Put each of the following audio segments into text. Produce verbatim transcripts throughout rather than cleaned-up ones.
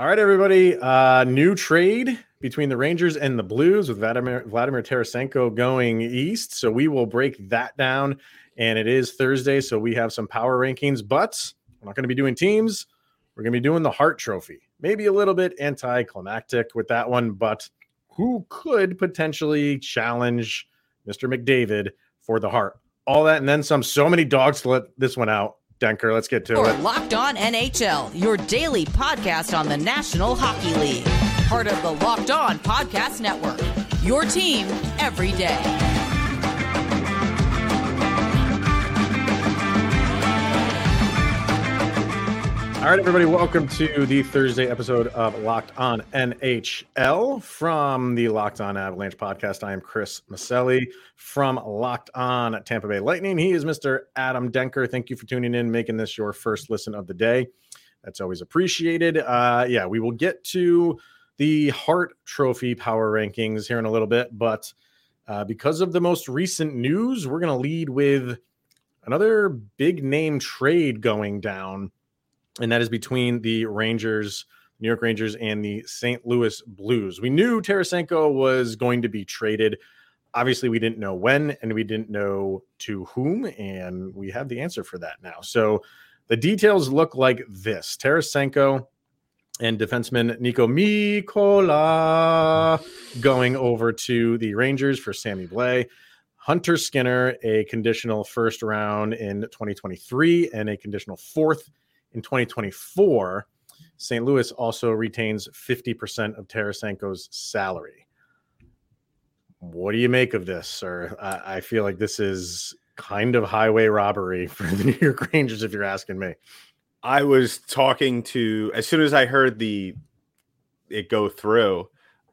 All right, everybody. Uh, new trade between the Rangers and the Blues with Vladimir, Vladimir Tarasenko going east. So we will break that down. And it is Thursday, so we have some power rankings. But we're not going to be doing teams. We're going to be doing the Hart Trophy. Maybe a little bit anticlimactic with that one, but who could potentially challenge Mister McDavid for the Hart? All that and then some. So many dogs to let this one out. Denker, let's get to or it. Locked On N H L, your daily podcast on the National Hockey League. Part of the Locked On Podcast Network, your team every day. All right, everybody, welcome to the Thursday episode of Locked On N H L from the Locked On Avalanche podcast. I am Chris Maselli from Locked On Tampa Bay Lightning. He is Mister Adam Denker. Thank you for tuning in, making this your first listen of the day. That's always appreciated. Uh, yeah, we will get to the Hart Trophy power rankings here in a little bit, but uh, because of the most recent news, we're going to lead with another big name trade going down. And that is between the Rangers, New York Rangers, and the Saint Louis Blues. We knew Tarasenko was going to be traded. Obviously, we didn't know when, and we didn't know to whom, and we have the answer for that now. So the details look like this. Tarasenko and defenseman Nico Mikkola going over to the Rangers for Sammy Blay. Hunter Skinner, a conditional first round in twenty twenty-three, and a conditional fourth in twenty twenty-four, Saint Louis also retains fifty percent of Tarasenko's salary. What do you make of this, sir? I, I feel like this is kind of highway robbery for the New York Rangers, if you're asking me. I was talking to, as soon as I heard the it go through,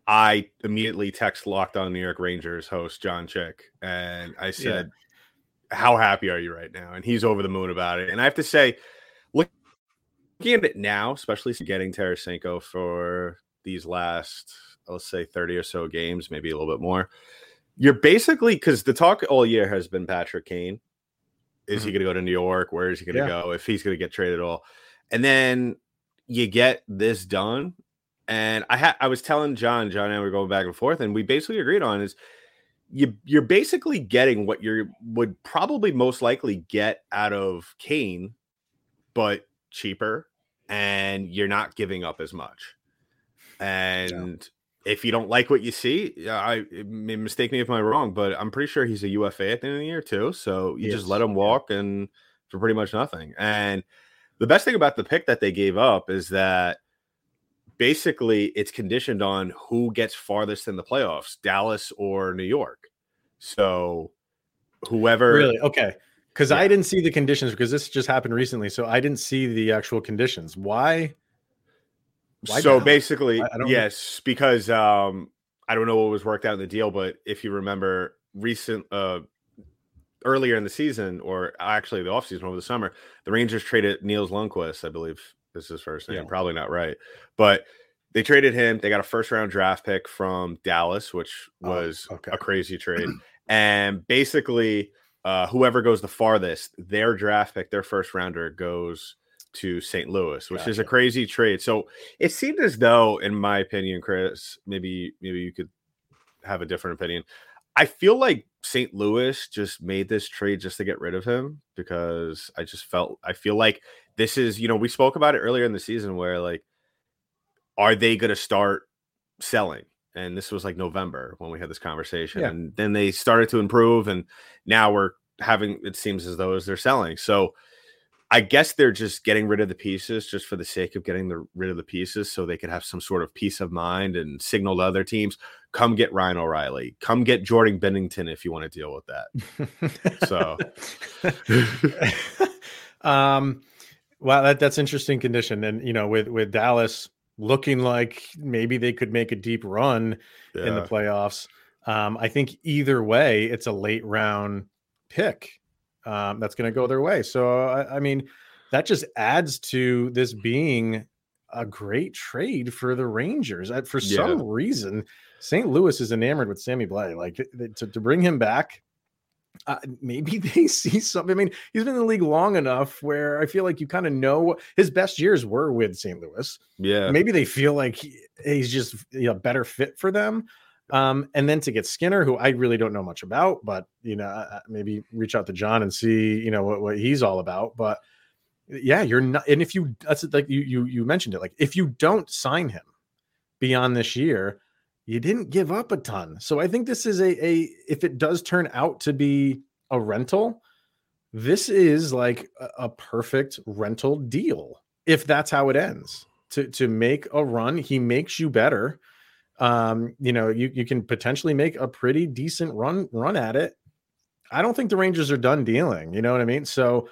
I immediately text Locked On New York Rangers host John Chick, and I said, yeah. How happy are you right now? And he's over the moon about it. And I have to say, looking at it now, especially getting Tarasenko for these last, let's say, thirty or so games, maybe a little bit more, you're basically, because the talk all year has been Patrick Kane. Is mm-hmm. he going to go to New York? Where is he going to yeah. go? If he's going to get traded at all. And then you get this done. And I ha- I was telling John, John and I were going back and forth, and we basically agreed on is you, you're basically getting what you would probably most likely get out of Kane, but cheaper, and you're not giving up as much. And yeah. if you don't like what you see, I mistake me if I'm wrong, but I'm pretty sure he's a U F A at the end of the year too. So you yes. just let him walk and for pretty much nothing. And the best thing about the pick that they gave up is that basically it's conditioned on who gets farthest in the playoffs, Dallas or New York. So whoever really okay. Because yeah. I didn't see the conditions, because this just happened recently, so I didn't see the actual conditions. Why? Why so basically, I, I yes, know. because um, I don't know what was worked out in the deal, but if you remember recent uh, earlier in the season, or actually the offseason over the summer, the Rangers traded Niels Lundqvist, I believe is his first name, yeah. probably not right, but they traded him. They got a first-round draft pick from Dallas, which was oh, okay. a crazy trade, and basically – Uh, whoever goes the farthest, their draft pick, their first rounder goes to Saint Louis, which gotcha. is a crazy trade. So it seemed as though, in my opinion, Chris, maybe maybe you could have a different opinion. I feel like Saint Louis just made this trade just to get rid of him, because I just felt, I feel like this is, you know, we spoke about it earlier in the season where, like, are they going to start selling? And this was like November when we had this conversation. Yeah. And then they started to improve. And now we're having, it seems as though as they're selling. So I guess they're just getting rid of the pieces just for the sake of getting the, rid of the pieces so they could have some sort of peace of mind and signal to other teams, come get Ryan O'Reilly, come get Jordan Bennington if you want to deal with that. so. um, wow, that, that's interesting condition. And, you know, with, with Dallas looking like maybe they could make a deep run yeah. in the playoffs. Um, I think either way, it's a late round pick um, that's going to go their way. So, I, I mean, that just adds to this being a great trade for the Rangers. I, for yeah. some reason, Saint Louis is enamored with Sammy Blay. Like, to, to bring him back Uh, maybe they see something. I mean, he's been in the league long enough where I feel like you kind of know his best years were with Saint Louis. Yeah. Maybe they feel like he, he's just a you know, better fit for them. Um, and then to get Skinner, who I really don't know much about, but, you know, maybe reach out to John and see, you know, what, what he's all about. But yeah, you're not. And if you, that's like you, you, you mentioned it, like if you don't sign him beyond this year, you didn't give up a ton. So I think this is a, a, if it does turn out to be a rental, this is like a, a perfect rental deal. If that's how it ends, to, to make a run, he makes you better. Um, you know, you, you can potentially make a pretty decent run, run at it. I don't think the Rangers are done dealing, you know what I mean? So,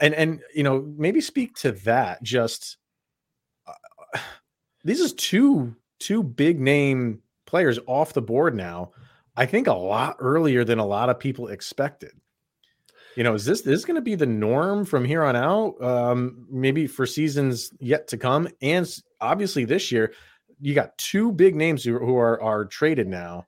and, and, you know, maybe speak to that. Just, uh, this is two Two big name players off the board now. I think a lot earlier than a lot of people expected. You know, is this, this is going to be the norm from here on out? Um, maybe for seasons yet to come. And obviously this year, you got two big names who, who are, are traded now.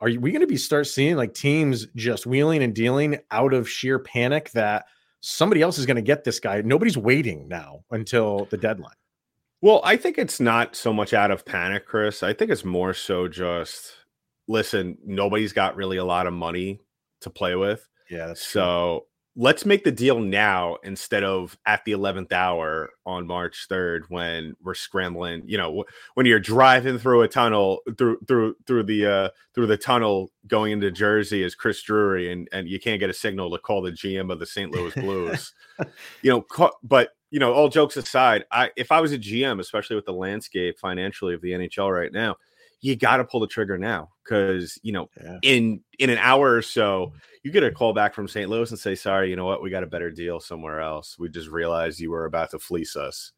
Are we going to be start seeing like teams just wheeling and dealing out of sheer panic that somebody else is going to get this guy? Nobody's waiting now until the deadline. Well, I think it's not so much out of panic, Chris. I think it's more so just, listen, nobody's got really a lot of money to play with. Yeah. So true. Let's make the deal now instead of at the eleventh hour on March third when we're scrambling, you know, when you're driving through a tunnel, through through through the uh, through the tunnel going into Jersey as Chris Drury and, and you can't get a signal to call the G M of the Saint Louis Blues. you know, ca- but You know, all jokes aside, I if I was a G M, especially with the landscape financially of the N H L right now, you got to pull the trigger now because, you know, yeah. in in an hour or so, you get a call back from Saint Louis and say, sorry, you know what? We got a better deal somewhere else. We just realized you were about to fleece us.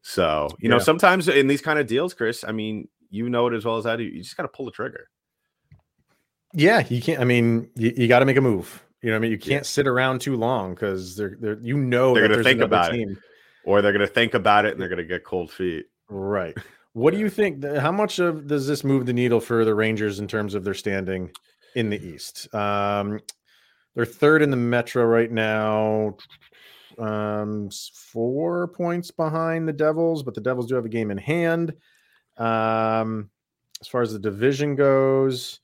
So, you yeah. know, sometimes in these kind of deals, Chris, I mean, you know it as well as I do. You just got to pull the trigger. Yeah, you can't. I mean, you, you got to make a move. You know what I mean? You can't yeah. sit around too long because they're, they're, you know, they're going to think about team. It or they're going to think about it and they're going to get cold feet. Right. What yeah. do you think? How much of does this move the needle for the Rangers in terms of their standing in the East? Um, they're third in the Metro right now, um, four points behind the Devils, but the Devils do have a game in hand. Um, as far as the division goes,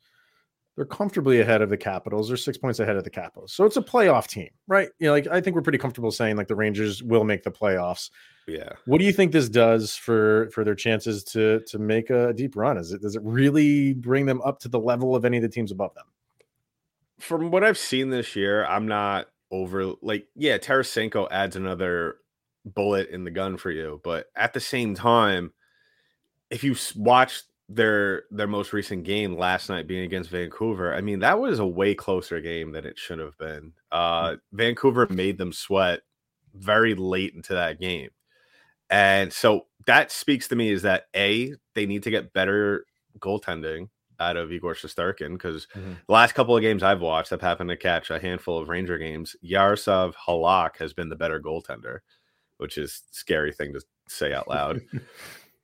they're comfortably ahead of the Capitals. They're six points ahead of the Capitals. So it's a playoff team, right? You know, like I think we're pretty comfortable saying like the Rangers will make the playoffs. Yeah. What do you think this does for, for their chances to, to make a deep run? Is it, does it really bring them up to the level of any of the teams above them? From what I've seen this year, I'm not over like, yeah, Tarasenko adds another bullet in the gun for you. But at the same time, if you watch their their most recent game last night being against Vancouver, I mean, that was a way closer game than it should have been. Uh, Vancouver made them sweat very late into that game. And so that speaks to me is that, A, they need to get better goaltending out of Igor Shesterkin because mm-hmm. the last couple of games I've watched, I've happened to catch a handful of Ranger games. Yaroslav Halak has been the better goaltender, which is a scary thing to say out loud.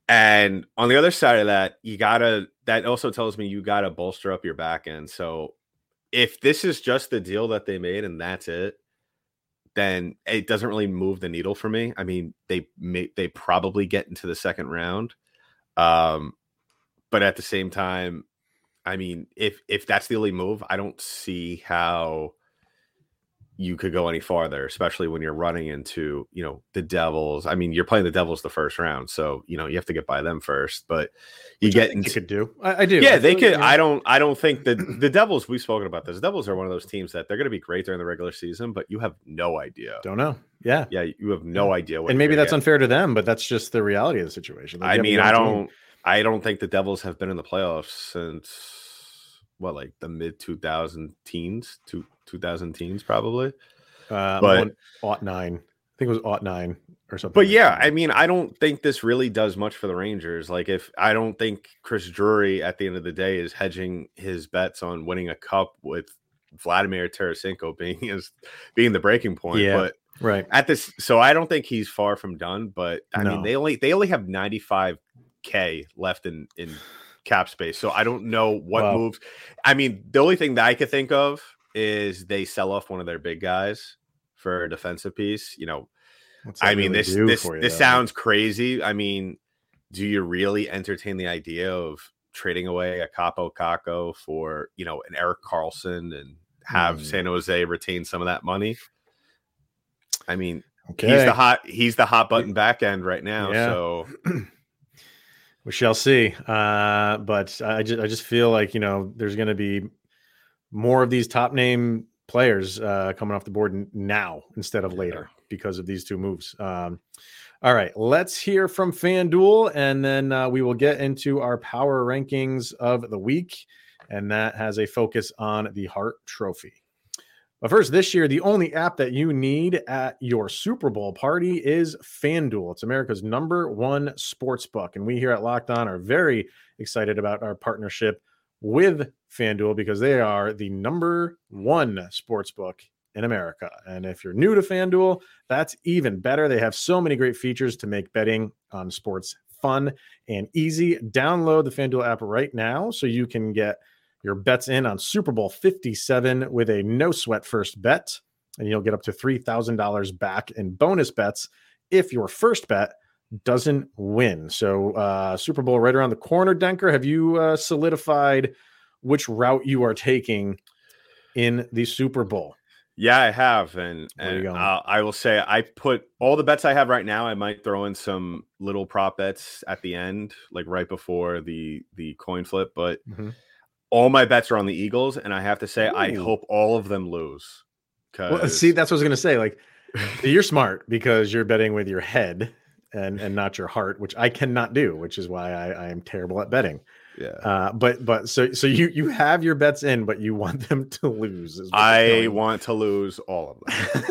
And on the other side of that, you gotta, that also tells me you gotta bolster up your back end. So if this is just the deal that they made and that's it, then it doesn't really move the needle for me. I mean, they may, they probably get into the second round. Um, but at the same time, I mean, if, if that's the only move, I don't see how you could go any farther, especially when you're running into, you know, the Devils. I mean, you're playing the Devils the first round, so you know you have to get by them first. But you Which get I think into they could do. I, I do. Yeah, I they could. Like, I don't. I don't think the the Devils. We've spoken about this. The Devils are one of those teams that they're going to be great during the regular season, but you have no idea. Don't know. Yeah, yeah, you have no idea. What and maybe that's get. unfair to them, but that's just the reality of the situation. Like, I mean, I don't. Team. I don't think the Devils have been in the playoffs since. What, like the mid two thousand teens to two thousand teens probably, uh, but aught nine, I think it was aught nine or something. But like yeah, that. I mean, I don't think this really does much for the Rangers. Like, if I don't think Chris Drury at the end of the day is hedging his bets on winning a cup with Vladimir Tarasenko being his being the breaking point. Yeah, but right at this, so I don't think he's far from done. But I no. mean, they only they only have ninety-five K left in in. cap space. So I don't know what wow. moves. I mean, the only thing that I could think of is they sell off one of their big guys for a defensive piece. You know, I mean, really this this, you, this sounds crazy. I mean, do you really entertain the idea of trading away a Capo Caco for, you know, an Erik Karlsson and have mm. San Jose retain some of that money? I mean, okay. he's the hot he's the hot button back end right now. Yeah. So we shall see. Uh, but I just I just feel like, you know, there's going to be more of these top name players uh, coming off the board now instead of later because of these two moves. Um, all right, let's hear from FanDuel, and then uh, we will get into our power rankings of the week, and that has a focus on the Hart Trophy. But first, this year, the only app that you need at your Super Bowl party is FanDuel. It's America's number one sports book. And we here at Locked On are very excited about our partnership with FanDuel because they are the number one sports book in America. And if you're new to FanDuel, that's even better. They have so many great features to make betting on sports fun and easy. Download the FanDuel app right now so you can get your bets in on Super Bowl fifty-seven with a no-sweat first bet, and you'll get up to three thousand dollars back in bonus bets if your first bet doesn't win. So uh, Super Bowl right around the corner, Denker. Have you uh, solidified which route you are taking in the Super Bowl? Yeah, I have, and, and uh, I will say I put all the bets I have right now. I might throw in some little prop bets at the end, like right before the, the coin flip, but mm-hmm. all my bets are on the Eagles, and I have to say, Ooh. I hope all of them lose. Well, see, that's what I was going to say. Like, you're smart because you're betting with your head and, and not your heart, which I cannot do, which is why I, I am terrible at betting. Yeah. Uh, but but so so you you have your bets in, but you want them to lose. I want to lose all of them.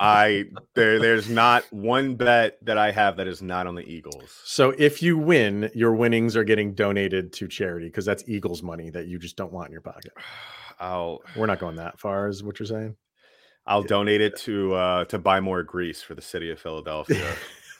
I there there's not one bet that I have that is not on the Eagles. So if you win, your winnings are getting donated to charity because that's Eagles money that you just don't want in your pocket. I'll we're not going that far, is what you're saying. I'll yeah. donate it to uh, to buy more grease for the city of Philadelphia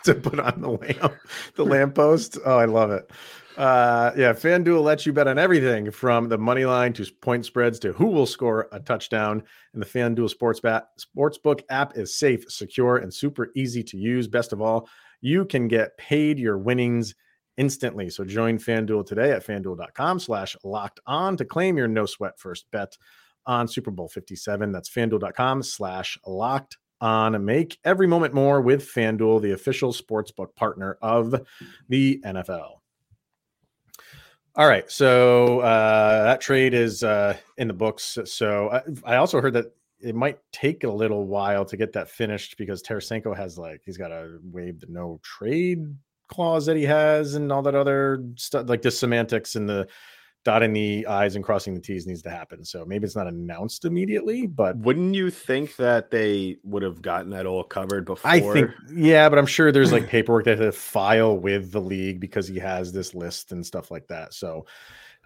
to put on the lamp the lamppost. Oh, I love it. Uh, yeah, FanDuel lets you bet on everything from the money line to point spreads to who will score a touchdown. And the FanDuel Sports bat, Sportsbook app is safe, secure, and super easy to use. Best of all, you can get paid your winnings instantly. So join FanDuel today at FanDuel.com slash locked on to claim your no sweat first bet on Super Bowl fifty-seven. That's FanDuel.com slash locked on. Make every moment more with FanDuel, the official sportsbook partner of the N F L. All right, so uh, that trade is uh, in the books. So I, I also heard that it might take a little while to get that finished because Tarasenko has like he's got to waive the no trade clause that he has and all that other stuff, like the semantics and the dotting the I's and crossing the T's needs to happen. So maybe it's not announced immediately, but wouldn't you think that they would have gotten that all covered before? I think, yeah, but I'm sure there's like paperwork that they file with the league because he has this list and stuff like that. So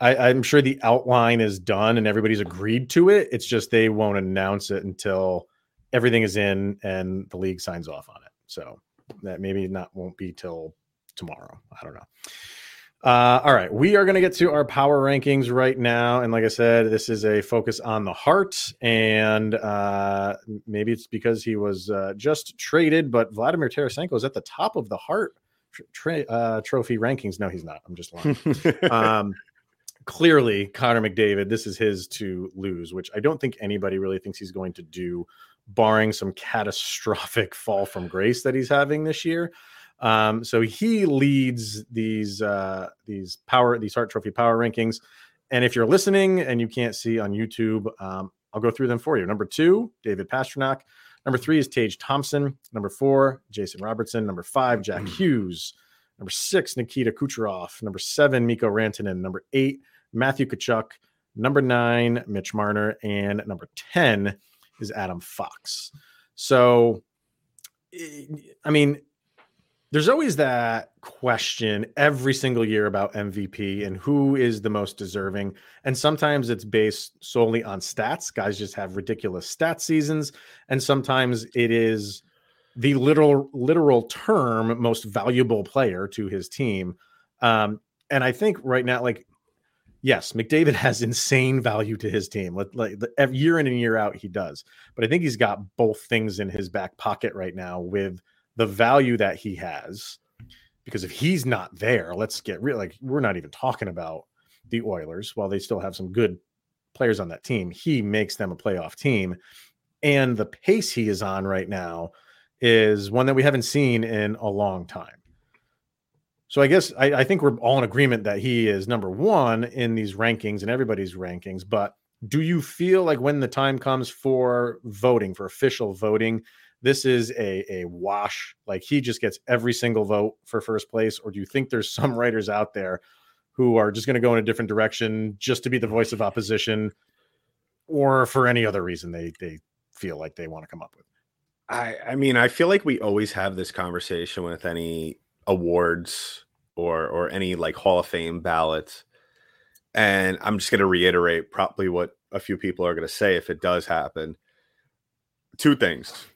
I, I'm sure the outline is done and everybody's agreed to it. It's just they won't announce it until everything is in and the league signs off on it. So that maybe not won't be till tomorrow. I don't know. Uh, all right, we are going to get to our power rankings right now. And like I said, this is a focus on the Hart. And uh, maybe it's because he was uh, just traded, but Vladimir Tarasenko is at the top of the Hart tra- uh, trophy rankings. No, he's not. I'm just lying. um, clearly, Connor McDavid, this is his to lose, which I don't think anybody really thinks he's going to do, barring some catastrophic fall from grace that he's having this year. Um, so he leads these, uh, these power, these Hart Trophy power rankings. And if you're listening and you can't see on YouTube, um, I'll go through them for you. Number two, David Pastrnak. Number three is Tage Thompson. Number four, Jason Robertson. Number five, Jack Hughes. Number six, Nikita Kucherov. Number seven, Mikko Rantanen. Number eight, Matthew Tkachuk. Number nine, Mitch Marner. And number ten is Adam Fox. So, I mean, there's always that question every single year about M V P and who is the most deserving. And sometimes it's based solely on stats. Guys just have ridiculous stat seasons. And sometimes it is the literal, literal term most valuable player to his team. Um, and I think right now, like yes, McDavid has insane value to his team. Like, like every year in and year out, he does. But I think he's got both things in his back pocket right now with the value that he has. Because if he's not there, let's get real. Like, we're not even talking about the Oilers. While they still have some good players on that team, he makes them a playoff team. And the pace he is on right now is one that we haven't seen in a long time. So I guess I, I think we're all in agreement that he is number one in these rankings and everybody's rankings. But do you feel like when the time comes for voting, for official voting, this is a, a wash, like he just gets every single vote for first place? Or do you think there's some writers out there who are just going to go in a different direction just to be the voice of opposition, or for any other reason they they feel like they want to come up with? I, I mean, I feel like we always have this conversation with any awards or or any like Hall of Fame ballots. And I'm just going to reiterate probably what a few people are going to say if it does happen. Two things.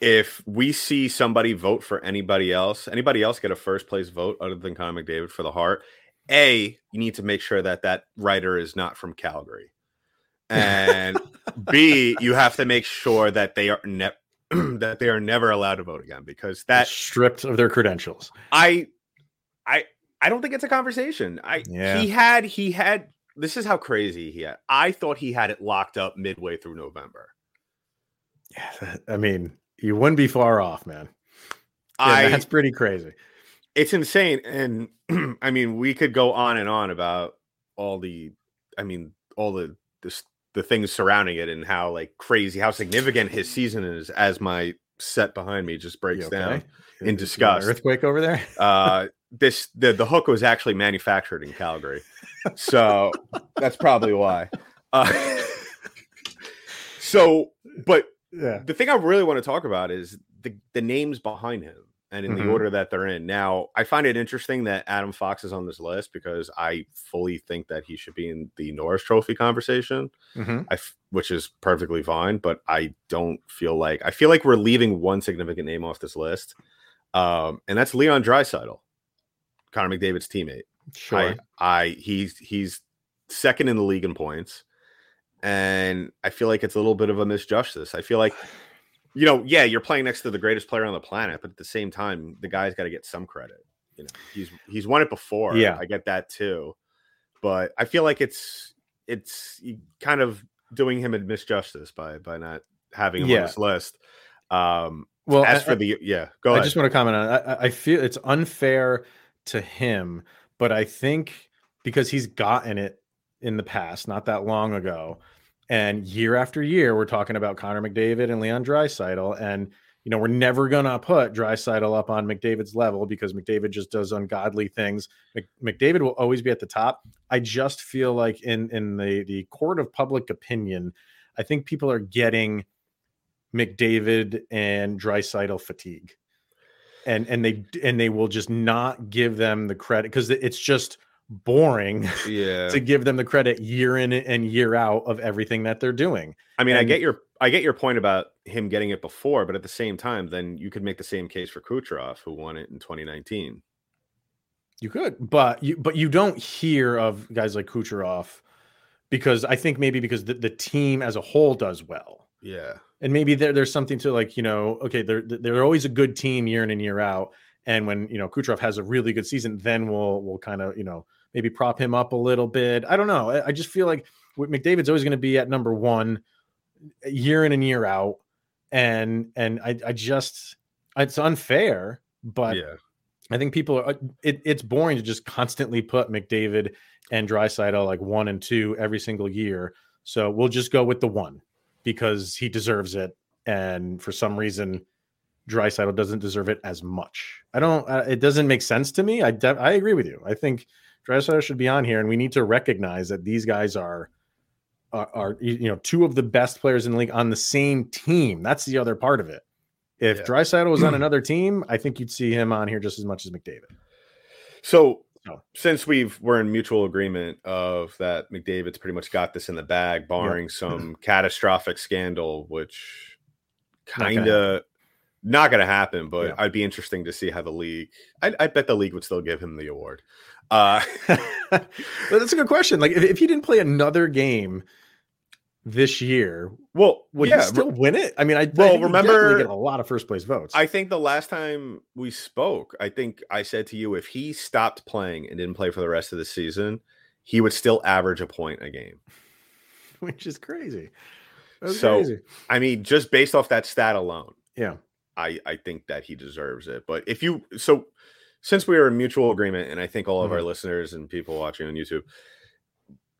If we see somebody vote for anybody else, anybody else get a first place vote other than Connor McDavid for the Hart, A, you need to make sure that that writer is not from Calgary. And B, you have to make sure that they are ne- that they are never allowed to vote again, because that stripped of their credentials. I I I don't think it's a conversation. I yeah. he had he had this is how crazy he had. I thought he had it locked up midway through November. Yeah, I mean, you wouldn't be far off, man. Yeah, I, that's pretty crazy. It's insane. And I mean, we could go on and on about all the, I mean, all the, the, the things surrounding it and how like crazy, how significant his season is, as my set behind me just breaks okay? down in disgust. Earthquake over there. uh, this, the, the hook was actually manufactured in Calgary. So that's probably why. Uh, so, but yeah. The thing I really want to talk about is the, the names behind him and in mm-hmm. the order that they're in. Now, I find it interesting that Adam Fox is on this list because I fully think that he should be in the Norris Trophy conversation, mm-hmm. I f- which is perfectly fine. But I don't feel like I feel like we're leaving one significant name off this list, um, and that's Leon Draisaitl, Connor McDavid's teammate. Sure, I, I he's he's second in the league in points. And I feel like it's a little bit of a misjustice. I feel like, you know, yeah, you're playing next to the greatest player on the planet, but at the same time, the guy's got to get some credit. You know, he's he's won it before. Yeah, I get that too, but I feel like it's it's kind of doing him a misjustice by by not having him yeah. on this list. Um, well, as I, for the yeah, go I ahead. I just want to comment on. I, I feel it's unfair to him, but I think because he's gotten it in the past, not that long ago, and year after year, we're talking about Connor McDavid and Leon Draisaitl, and you know we're never gonna put Draisaitl up on McDavid's level because McDavid just does ungodly things. Mc- McDavid will always be at the top. I just feel like in in the the court of public opinion, I think people are getting McDavid and Draisaitl fatigue, and and they and they will just not give them the credit because it's just boring yeah. to give them the credit year in and year out of everything that they're doing. I mean, and I get your I get your point about him getting it before, but at the same time, then you could make the same case for Kucherov, who won it in twenty nineteen. You could, but you but you don't hear of guys like Kucherov because I think maybe because the, the team as a whole does well. Yeah. And maybe there, there's something to like, you know, okay, they're they're always a good team year in and year out. And when, you know, Kucherov has a really good season, then we'll we'll kind of, you know, maybe prop him up a little bit. I don't know. I, I just feel like McDavid's always going to be at number one year in and year out. And and I, I just it's unfair. But yeah. I think people are it, it's boring to just constantly put McDavid and Draisaitl like one and two every single year. So we'll just go with the one because he deserves it. And for some reason, Draisaitl doesn't deserve it as much. I don't uh, it doesn't make sense to me. I de- I agree with you. I think Draisaitl should be on here, and we need to recognize that these guys are, are are you know two of the best players in the league on the same team. That's the other part of it. If yeah. Draisaitl was on another team, I think you'd see him on here just as much as McDavid. So no. since we've we're in mutual agreement of that McDavid's pretty much got this in the bag, barring yeah. some catastrophic scandal, which kind of Not going to happen, but yeah. I'd be interesting to see how the league. I, I bet the league would still give him the award. Uh, that's a good question. Like, if, if he didn't play another game this year, well, would yeah, he still win it? I mean, I well I think remember get a lot of first place votes. I think the last time we spoke, I think I said to you, if he stopped playing and didn't play for the rest of the season, he would still average a point a game, which is crazy. That's so crazy. I mean, just based off that stat alone, yeah. I, I think that he deserves it. But if you – so since we are in mutual agreement, and I think all of mm-hmm. our listeners and people watching on YouTube,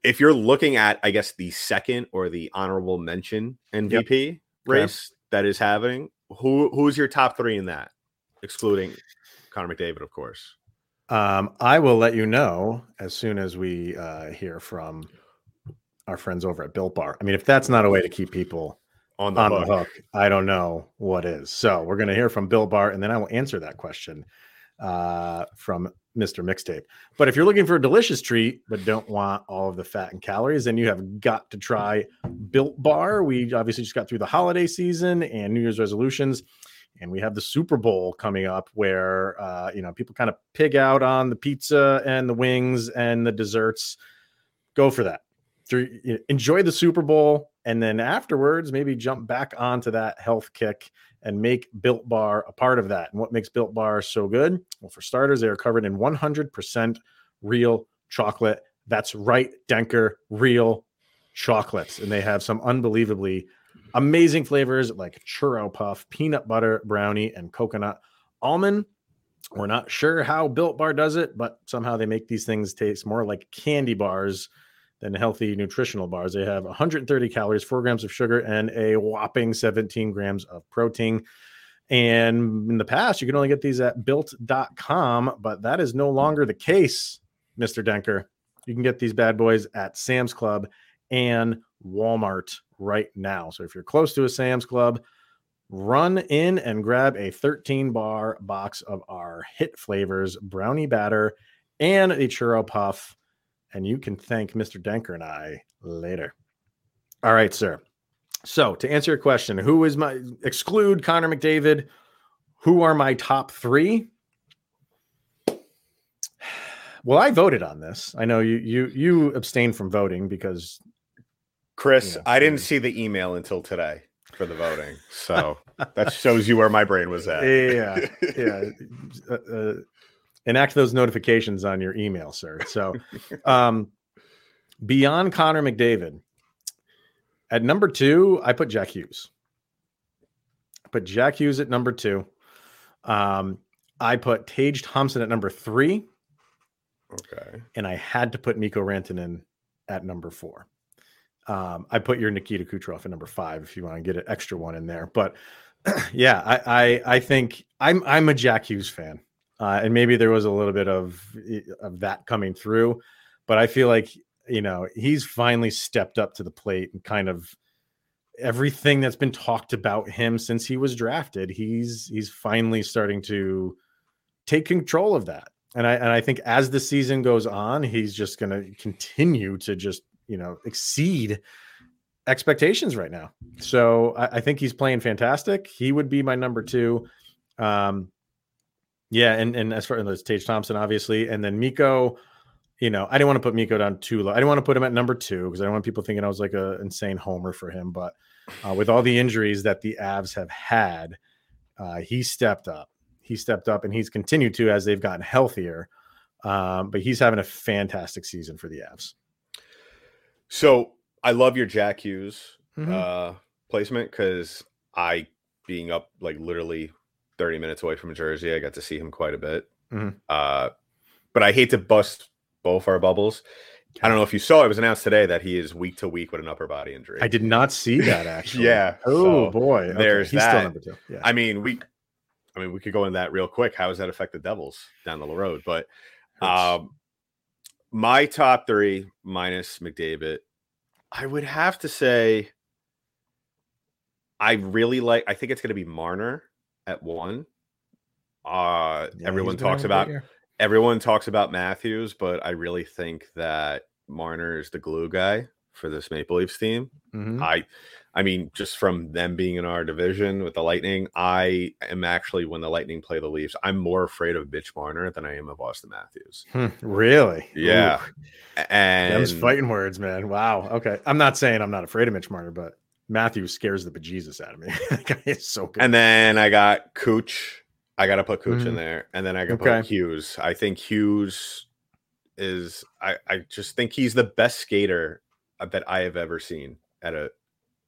if you're looking at, I guess, the second or the honorable mention M V P yep. race yeah. that is happening, who who's your top three in that, excluding Connor McDavid, of course? Um, I will let you know as soon as we uh, hear from our friends over at Built Bar. I mean, if that's not a way to keep people – On, the, on hook. the hook. I don't know what is. So we're going to hear from Built Bar, and then I will answer that question uh, from Mister Mixtape. But if you're looking for a delicious treat but don't want all of the fat and calories, then you have got to try Built Bar. We obviously just got through the holiday season and New Year's resolutions, and we have the Super Bowl coming up where uh, you know, people kind of pig out on the pizza and the wings and the desserts. Go for that. Enjoy the Super Bowl, and then afterwards maybe jump back onto that health kick and make Built Bar a part of that. And what makes Built Bar so good? Well, for starters, they are covered in one hundred percent real chocolate. That's right, Denker, real chocolates. And they have some unbelievably amazing flavors like churro puff, peanut butter brownie, and coconut almond. We're not sure how Built Bar does it, but somehow they make these things taste more like candy bars than healthy nutritional bars. They have one hundred thirty calories, four grams of sugar, and a whopping seventeen grams of protein. And in the past, you could only get these at built dot com, but that is no longer the case, Mister Denker. You can get these bad boys at Sam's Club and Walmart right now. So if you're close to a Sam's Club, run in and grab a thirteen bar box of our hit flavors, brownie batter, and a churro puff. And you can thank Mister Denker and I later. All right, sir. So to answer your question, who is my exclude Connor McDavid? Who are my top three? Well, I voted on this. I know you you you abstained from voting because Chris, you know, I didn't see the email until today for the voting. So that shows you where my brain was at. Yeah, yeah. uh, uh, Enact those notifications on your email, sir. So um, beyond Connor McDavid, at number two, I put Jack Hughes. I put Jack Hughes at number two. Um, I put Tage Thompson at number three. Okay. And I had to put Mikko Rantanen at number four. Um, I put your Nikita Kucherov at number five if you want to get an extra one in there. But yeah, I, I I think I'm I'm a Jack Hughes fan. Uh, and maybe there was a little bit of of that coming through, but I feel like, you know, he's finally stepped up to the plate, and kind of everything that's been talked about him since he was drafted, he's he's finally starting to take control of that. And I and I think as the season goes on, he's just going to continue to just, you know, exceed expectations right now. So I, I think he's playing fantastic. He would be my number two. Um, Yeah, and, and as far as Tage Thompson, obviously, and then Mikko, you know, I didn't want to put Mikko down too low. I didn't want to put him at number two because I don't want people thinking I was like an insane homer for him. But uh, with all the injuries that the Avs have had, uh, he stepped up. He stepped up, and he's continued to as they've gotten healthier. Um, but he's having a fantastic season for the Avs. So I love your Jack Hughes mm-hmm. uh, placement because I, being up like literally thirty minutes away from Jersey, I got to see him quite a bit. Mm-hmm. Uh, but I hate to bust both our bubbles. I don't know if you saw, it was announced today that he is week to week with an upper body injury. I did not see that actually. yeah. Oh so boy. Okay. There's He's that. Still number two. Yeah. I mean, we, I mean, we could go into that real quick. How does that affect the Devils down the road? But um, my top three minus McDavid, I would have to say, I really like, I think it's going to be Marner at one. Uh yeah, everyone talks about right everyone talks about Matthews, but I really think that Marner is the glue guy for this Maple Leafs team. Mm-hmm. I I mean, just from them being in our division with the Lightning, I am actually, when the Lightning play the Leafs, I'm more afraid of Mitch Marner than I am of Austin Matthews. Hmm, really? Yeah. Ooh. And those fighting words, man. Wow. Okay. I'm not saying I'm not afraid of Mitch Marner, but Matthews scares the bejesus out of me. That guy is so good. And then I got Cooch. I got to put Cooch mm. in there. And then I got okay. put Hughes. I think Hughes is, I, I just think he's the best skater that I have ever seen at a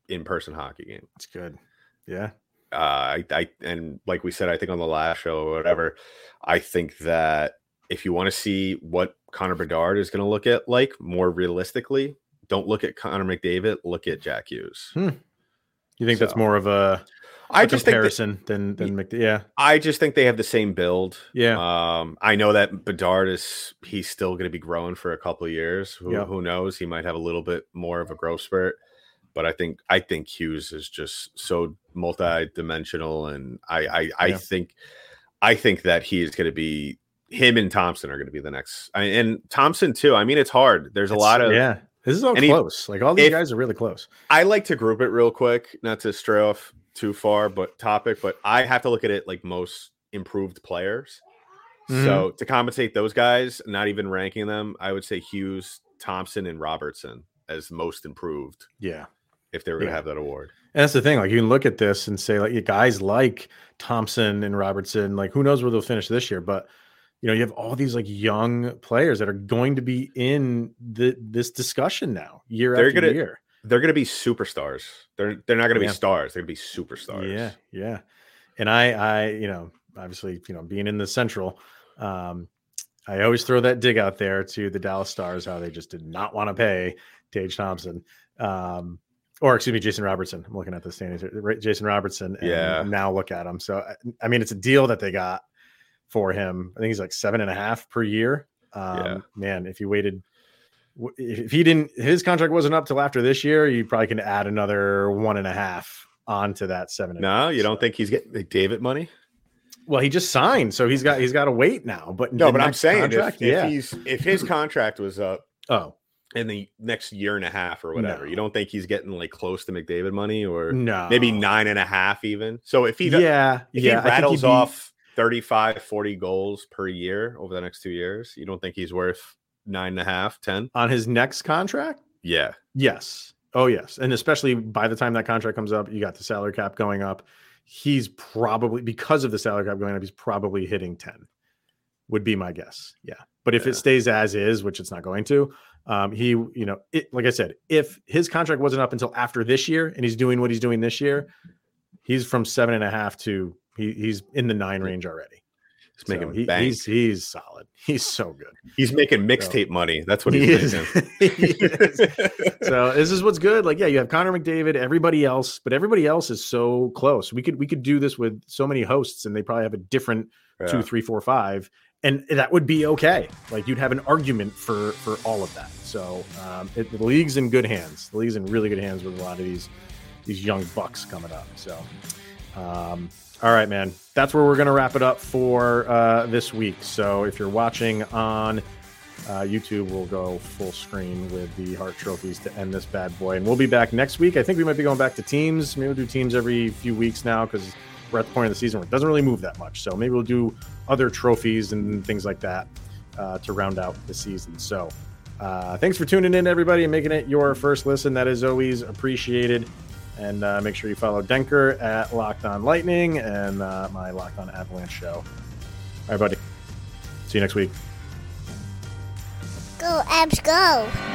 in-person hockey game. It's good. Yeah. Uh, I, I and like we said, I think on the last show or whatever, I think that if you want to see what Connor Bedard is going to look at like more realistically, don't look at Connor McDavid, look at Jack Hughes. Hmm. You think so, that's more of a, a I just comparison think that, than, than McDavid? Yeah. I just think they have the same build. Yeah. Um, I know that Bedard is, he's still going to be growing for a couple of years. Who, yeah. who knows? He might have a little bit more of a growth spurt. But I think I think Hughes is just so multi-dimensional, and I I, I yeah. think I think that he is going to be him and Thompson are going to be the next, I mean, and Thompson too. I mean, it's hard. There's it's, a lot of yeah. This is all close. He, like all these if, guys are really close. I like to group it real quick, not to stray off too far, but topic. But I have to look at it like most improved players. Mm-hmm. So to compensate those guys, not even ranking them, I would say Hughes, Thompson, and Robertson as most improved. Yeah. If they were yeah. going to have that award. And that's the thing. Like, you can look at this and say, like, guys like Thompson and Robertson, like, who knows where they'll finish this year, but you know, you have all these like young players that are going to be in the, this discussion now year they're after gonna, year. They're going to be superstars. They're, they're not going to yeah. be stars. They're going to be superstars. Yeah. Yeah. And I, I, you know, obviously, you know, being in the Central, um, I always throw that dig out there to the Dallas Stars, how they just did not want to pay Tage Thompson. Um, Or excuse me, Jason Robertson. I'm looking at the standings here. Jason Robertson. And yeah. Now look at him. So, I mean, it's a deal that they got for him. I think he's like seven and a half per year. Um, yeah. Man, if you waited, if he didn't, his contract wasn't up till after this year, you probably can add another one and a half onto that seven. And no, a half, you don't so. think he's getting McDavid money? Well, he just signed, so he's got he's got to wait now. But no, but I'm saying contract, if, yeah. if he's if his contract was up, oh. in the next year and a half or whatever, no. you don't think he's getting like close to McDavid money or no. maybe nine and a half even. So if he, does, yeah, if yeah. he rattles be... off thirty-five, forty goals per year over the next two years, you don't think he's worth nine and a half, ten on his next contract? Yeah. Yes. Oh yes. And especially by the time that contract comes up, you got the salary cap going up. He's probably, because of the salary cap going up, he's probably hitting ten would be my guess. Yeah. But if yeah. it stays as is, which it's not going to, Um, he, you know, it, like I said, if his contract wasn't up until after this year and he's doing what he's doing this year, he's from seven and a half to he, he's in the nine range already. He's so making he, bank. He's, he's solid. He's so good. He's making mixtape so, money. That's what he's he is. he is. So this is what's good. Like, yeah, you have Connor McDavid, everybody else, but everybody else is so close. We could, we could do this with so many hosts and they probably have a different yeah. two, three, four, five. And that would be okay. Like, you'd have an argument for, for all of that. So um, it, the league's in good hands. The league's in really good hands with a lot of these these young bucks coming up. So, um, all right, man. That's where we're going to wrap it up for uh, this week. So if you're watching on uh, YouTube, we'll go full screen with the Hart Trophies to end this bad boy. And we'll be back next week. I think we might be going back to teams. Maybe we'll do teams every few weeks now because we're at the point of the season where it doesn't really move that much. So maybe we'll do other trophies and things like that uh, to round out the season. So uh, thanks for tuning in, everybody, and making it your first listen. That is always appreciated. And uh, make sure you follow Denker at Locked On Lightning and uh, my Locked On Avalanche show. All right, buddy. See you next week. Go, Abs, go.